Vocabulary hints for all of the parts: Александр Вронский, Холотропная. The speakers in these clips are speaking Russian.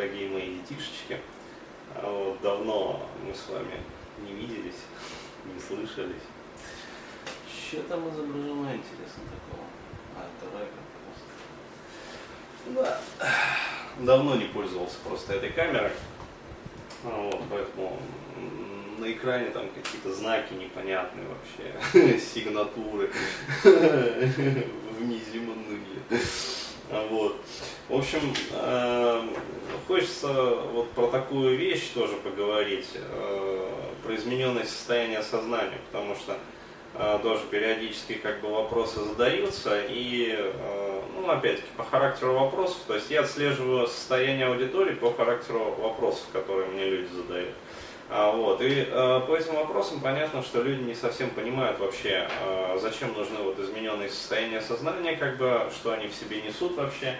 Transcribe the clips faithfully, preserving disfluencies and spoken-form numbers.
дорогие мои детишечки. Вот, давно мы с вами не виделись, не слышались. Что там изображено интересно такого? А, это райка просто. Да. Давно не пользовался просто этой камерой. Вот, поэтому на экране там какие-то знаки непонятные вообще, сигнатуры в неземные. Вот. В общем, хочется вот про такую вещь тоже поговорить, про измененное состояние сознания, потому что тоже периодически как бы вопросы задаются и, ну, опять-таки, по характеру вопросов, то есть я отслеживаю состояние аудитории по характеру вопросов, которые мне люди задают. Вот. И э, по этим вопросам понятно, что люди не совсем понимают вообще, э, зачем нужны вот измененные состояния сознания, как бы, что они в себе несут вообще,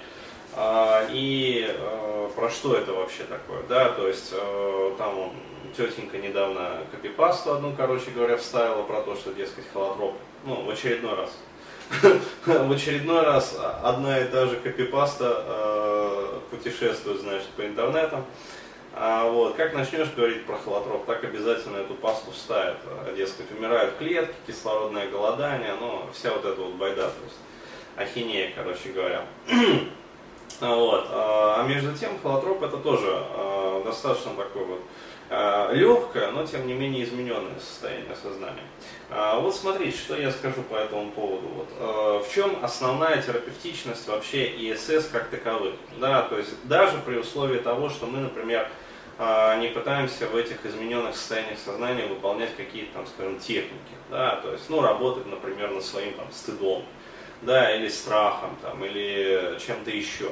э, и э, про что это вообще такое, да, то есть э, там тетенька недавно копипасту одну, короче говоря, вставила про то, что, дескать, холотроп, ну, в очередной раз, в очередной раз одна и та же копипаста путешествует, значит, по интернету. А вот, как начнешь говорить про холотроп, так обязательно эту пасту вставят. Дескать, умирают клетки, кислородное голодание, ну, вся вот эта вот байда, то есть ахинея, короче говоря. Вот. А между тем, холотроп это тоже достаточно такое вот легкое, но тем не менее измененное состояние сознания. Вот смотрите, что я скажу по этому поводу. Вот. В чем основная терапевтичность вообще ИСС как таковых? Да, то есть даже при условии того, что мы, например, не пытаемся в этих измененных состояниях сознания выполнять какие-то там, скажем, техники, да, то есть, ну, работать, например, над своим там, стыдом, да, или страхом, там, или чем-то еще.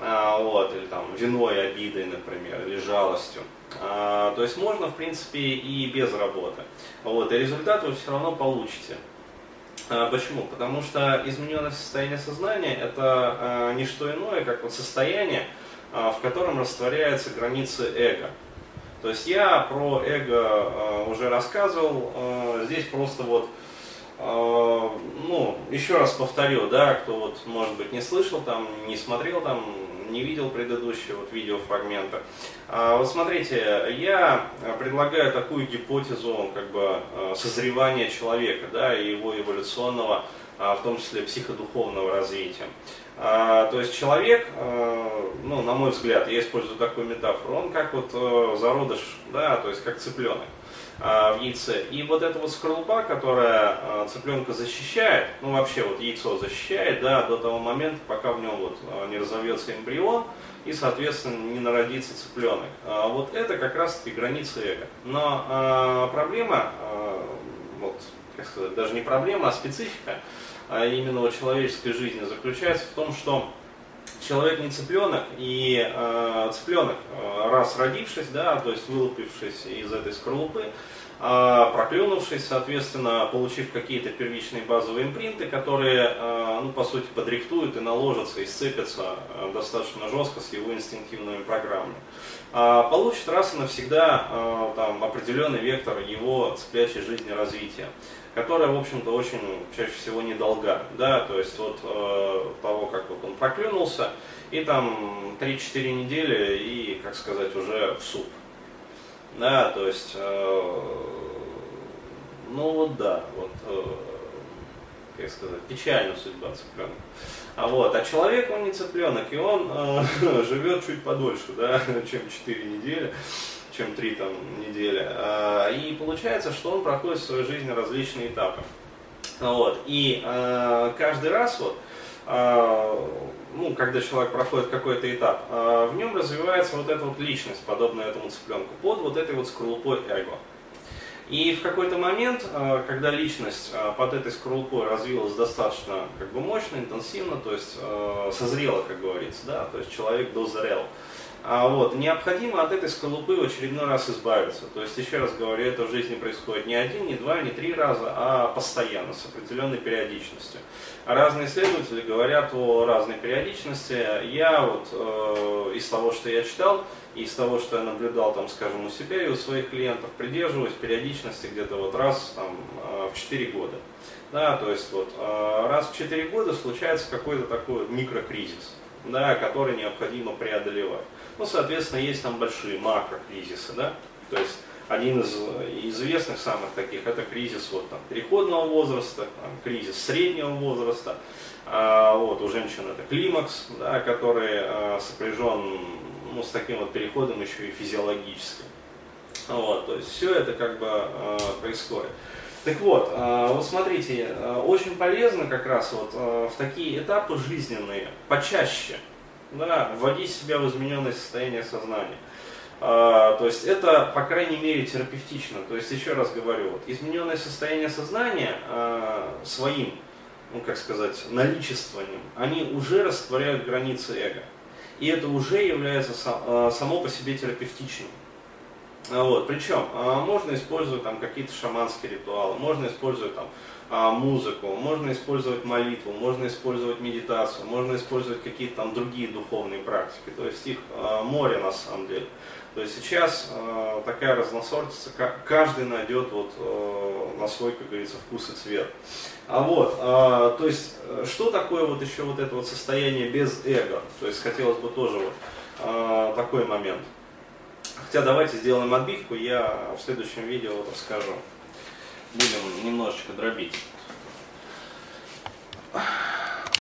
А, вот, или там виной, обидой, например, или жалостью. А, то есть можно, в принципе, и без работы. Вот, и результат вы все равно получите. А, почему? Потому что измененное состояние сознания – это а, не что иное, как вот состояние, а, в котором растворяются границы эго. То есть я про эго а, уже рассказывал, а, здесь просто вот ну, еще раз повторю, да, кто вот, может быть, не слышал, там, не смотрел, там, не видел предыдущие вот видеофрагменты. А, вот смотрите, я предлагаю такую гипотезу, как бы, созревания человека, да, и его эволюционного, в том числе психодуховного развития. А, то есть человек, ну, на мой взгляд, я использую такую метафору, он как вот зародыш, да, то есть как цыпленок в яйце. И вот эта вот скорлупа, которая цыпленка защищает, ну вообще вот яйцо защищает, да, до того момента, пока в нем вот не разовьется эмбрион и, соответственно, не народится цыпленок. Вот это как раз-таки границы эго. Но а, проблема, а, вот, как сказать, даже не проблема, а специфика а именно человеческой жизни заключается в том, что человек не цыпленок, и э, цыпленок, раз родившись, да, то есть вылупившись из этой скорлупы, э, проклюнувшись, соответственно, получив какие-то первичные базовые импринты, которые, э, ну, по сути, подрихтуют и наложатся, и сцепятся э, достаточно жестко с его инстинктивными программами, э, получит раз и навсегда э, там, определенный вектор его цыплячьей жизни развития, которая, в общем-то, очень чаще всего недолга, да, то есть вот э, того, как вот он проклюнулся, и там три-четыре недели, и, как сказать, уже в суп, да, то есть, э, ну вот да, вот, э, как сказать, печальная судьба цыпленка, а вот, а человек, он не цыпленок, и он э, живет чуть подольше, да, чем четыре недели, чем три там недели, и получается, что он проходит в своей жизни различные этапы, вот, и э, каждый раз, вот, э, ну, когда человек проходит какой-то этап, э, в нем развивается вот эта вот личность, подобная этому цыпленку, под вот этой вот скорлупой эго, и в какой-то момент, э, когда личность э, под этой скорлупой развилась достаточно, как бы, мощно, интенсивно, то есть э, созрела, как говорится, да, то есть человек дозрел. А вот, необходимо от этой скорлупы в очередной раз избавиться. То есть, еще раз говорю, это в жизни происходит не один, не два, не три раза, а постоянно, с определенной периодичностью. Разные исследователи говорят о разной периодичности. Я вот э, из того, что я читал, и из того, что я наблюдал, там, скажем, у себя и у своих клиентов, придерживаюсь периодичности где-то вот раз там, э, в четыре года. Да, то есть, вот, э, раз в четыре года случается какой-то такой микрокризис. да, который необходимо преодолевать. Ну, соответственно, есть там большие макрокризисы, да, то есть один из известных самых таких, это кризис вот, там, переходного возраста, там, кризис среднего возраста, а, вот, у женщин это климакс, да, который а, сопряжен, ну, с таким вот переходом еще и физиологическим. Вот, то есть все это как бы а, происходит. Так вот, вот смотрите, очень полезно как раз вот в такие этапы жизненные почаще, да, вводить себя в измененное состояние сознания. То есть это, по крайней мере, терапевтично. То есть еще раз говорю, вот, измененное состояние сознания своим, ну как сказать, наличествованием, они уже растворяют границы эго. И это уже является само по себе терапевтичным. Вот. Причем можно использовать какие-то шаманские ритуалы, можно использовать там, музыку, можно использовать молитву, можно использовать медитацию, можно использовать какие-то там другие духовные практики. То есть их море на самом деле. То есть сейчас такая разносортица, каждый найдет вот на свой, как говорится, вкус и цвет. А вот, то есть что такое вот еще вот это вот состояние без эго? То есть хотелось бы тоже вот такой момент. Хотя давайте сделаем отбивку, я в следующем видео вот расскажу. Будем немножечко дробить.